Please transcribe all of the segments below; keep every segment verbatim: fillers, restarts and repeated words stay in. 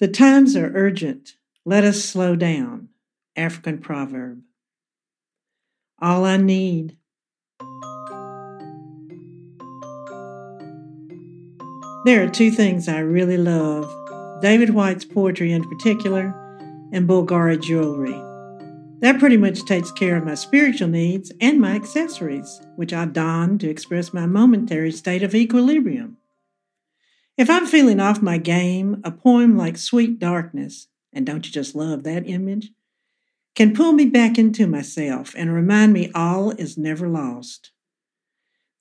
The times are urgent. Let us slow down. African proverb. All I need. There are two things I really love, David White's poetry in particular, and Bulgari jewelry. That pretty much takes care of my spiritual needs and my accessories, which I don to express my momentary state of equilibrium. If I'm feeling off my game, a poem like Sweet Darkness, and don't you just love that image, can pull me back into myself and remind me all is never lost.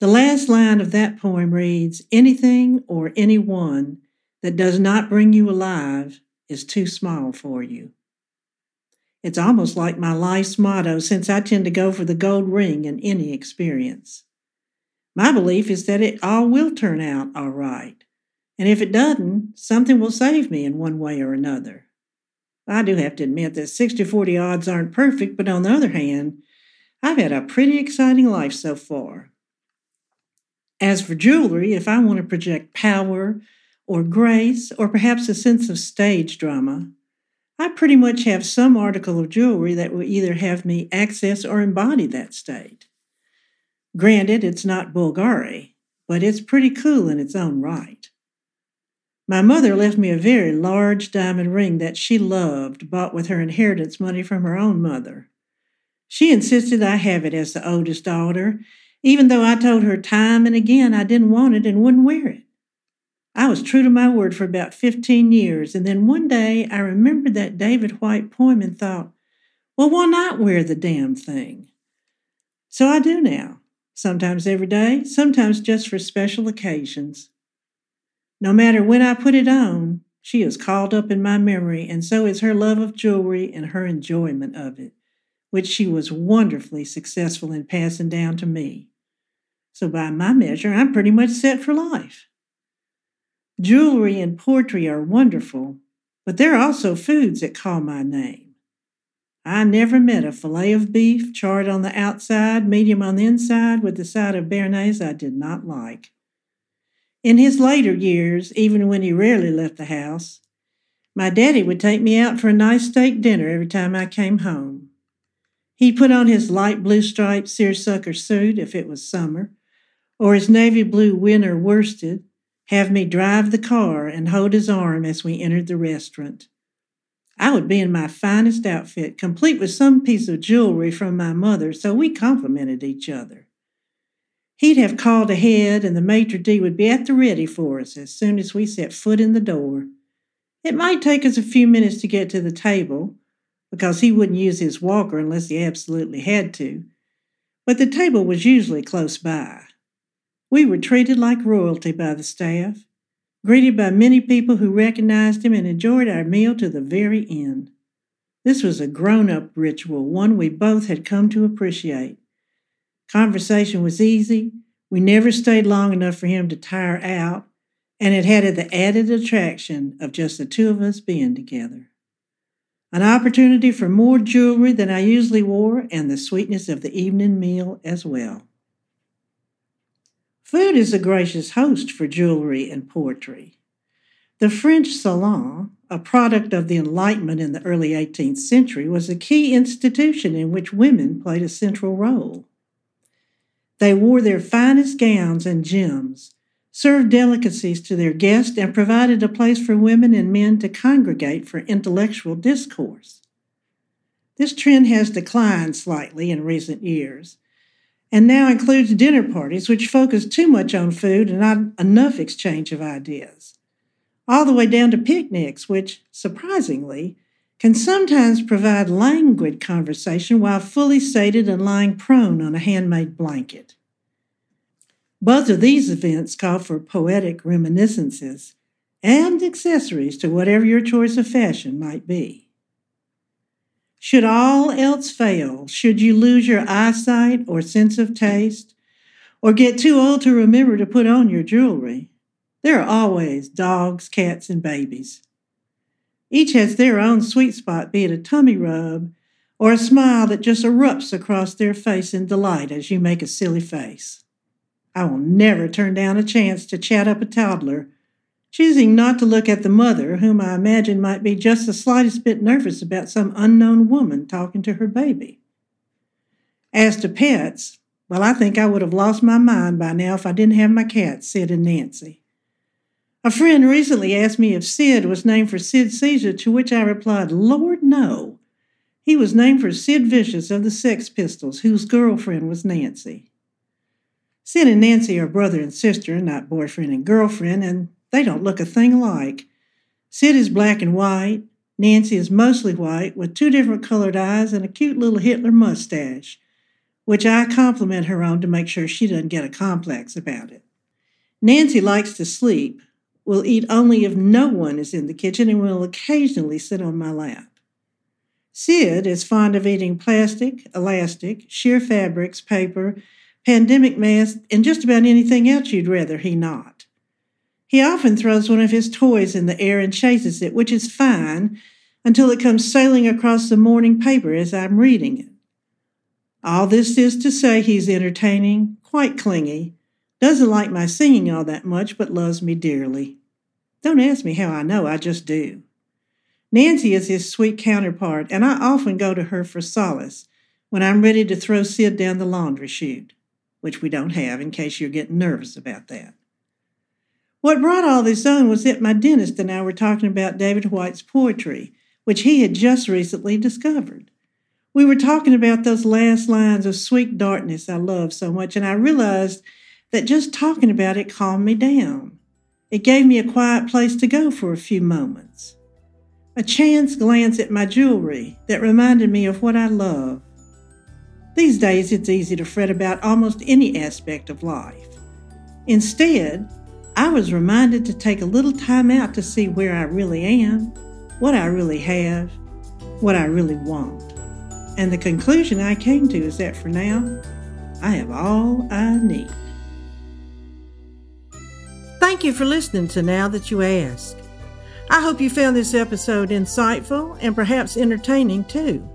The last line of that poem reads, "Anything or anyone that does not bring you alive is too small for you." It's almost like my life's motto, since I tend to go for the gold ring in any experience. My belief is that it all will turn out all right. And if it doesn't, something will save me in one way or another. I do have to admit that sixty forty odds aren't perfect, but on the other hand, I've had a pretty exciting life so far. As for jewelry, if I want to project power or grace or perhaps a sense of stage drama, I pretty much have some article of jewelry that will either have me access or embody that state. Granted, it's not Bulgari, but it's pretty cool in its own right. My mother left me a very large diamond ring that she loved, bought with her inheritance money from her own mother. She insisted I have it as the oldest daughter, even though I told her time and again I didn't want it and wouldn't wear it. I was true to my word for about fifteen years, and then one day I remembered that David White poem and thought, well, why not wear the damn thing? So I do now, sometimes every day, sometimes just for special occasions. No matter when I put it on, she is called up in my memory, and so is her love of jewelry and her enjoyment of it, which she was wonderfully successful in passing down to me. So by my measure, I'm pretty much set for life. Jewelry and poetry are wonderful, but there are also foods that call my name. I never met a fillet of beef, charred on the outside, medium on the inside, with the side of béarnaise I did not like. In his later years, even when he rarely left the house, my daddy would take me out for a nice steak dinner every time I came home. He put on his light blue striped seersucker suit if it was summer, or his navy blue winter worsted, have me drive the car and hold his arm as we entered the restaurant. I would be in my finest outfit, complete with some piece of jewelry from my mother, so we complimented each other. He'd have called ahead, and the maitre d' would be at the ready for us as soon as we set foot in the door. It might take us a few minutes to get to the table, because he wouldn't use his walker unless he absolutely had to, but the table was usually close by. We were treated like royalty by the staff, greeted by many people who recognized him and enjoyed our meal to the very end. This was a grown-up ritual, one we both had come to appreciate. Conversation was easy, we never stayed long enough for him to tire out, and it had the added attraction of just the two of us being together. An opportunity for more jewelry than I usually wore, and the sweetness of the evening meal as well. Food is a gracious host for jewelry and poetry. The French salon, a product of the Enlightenment in the early eighteenth century, was a key institution in which women played a central role. They wore their finest gowns and gems, served delicacies to their guests, and provided a place for women and men to congregate for intellectual discourse. This trend has declined slightly in recent years, and now includes dinner parties which focus too much on food and not enough exchange of ideas, all the way down to picnics, which, surprisingly, can sometimes provide languid conversation while fully sated and lying prone on a handmade blanket. Both of these events call for poetic reminiscences, and accessories to whatever your choice of fashion might be. Should all else fail, should you lose your eyesight or sense of taste, or get too old to remember to put on your jewelry, there are always dogs, cats, and babies. Each has their own sweet spot, be it a tummy rub or a smile that just erupts across their face in delight as you make a silly face. I will never turn down a chance to chat up a toddler, choosing not to look at the mother, whom I imagine might be just the slightest bit nervous about some unknown woman talking to her baby. As to pets, well, I think I would have lost my mind by now if I didn't have my cats, Sid and Nancy. A friend recently asked me if Sid was named for Sid Caesar, to which I replied, Lord, no. He was named for Sid Vicious of the Sex Pistols, whose girlfriend was Nancy. Sid and Nancy are brother and sister, not boyfriend and girlfriend, and they don't look a thing alike. Sid is black and white. Nancy is mostly white with two different colored eyes and a cute little Hitler mustache, which I compliment her on to make sure she doesn't get a complex about it. Nancy likes to sleep, will eat only if no one is in the kitchen, and will occasionally sit on my lap. Sid is fond of eating plastic, elastic, sheer fabrics, paper, pandemic masks, and just about anything else you'd rather he not. He often throws one of his toys in the air and chases it, which is fine, until it comes sailing across the morning paper as I'm reading it. All this is to say he's entertaining, quite clingy, doesn't like my singing all that much, but loves me dearly. Don't ask me how I know, I just do. Nancy is his sweet counterpart, and I often go to her for solace when I'm ready to throw Sid down the laundry chute, which we don't have in case you're getting nervous about that. What brought all this on was that my dentist and I were talking about David White's poetry, which he had just recently discovered. We were talking about those last lines of Sweet Darkness I love so much, and I realized that just talking about it calmed me down. It gave me a quiet place to go for a few moments. A chance glance at my jewelry that reminded me of what I love. These days it's easy to fret about almost any aspect of life. Instead, I was reminded to take a little time out to see where I really am, what I really have, what I really want. And the conclusion I came to is that for now, I have all I need. Thank you for listening to Now That You Ask. I hope you found this episode insightful and perhaps entertaining too.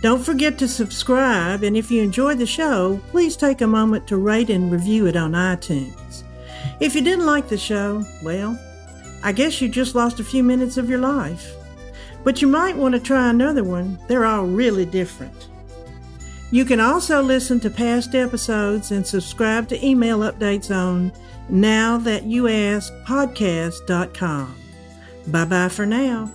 Don't forget to subscribe, and if you enjoyed the show, please take a moment to rate and review it on iTunes. If you didn't like the show, well, I guess you just lost a few minutes of your life. But you might want to try another one. They're all really different. You can also listen to past episodes and subscribe to email updates on now that you ask podcast dot com. Bye-bye for now.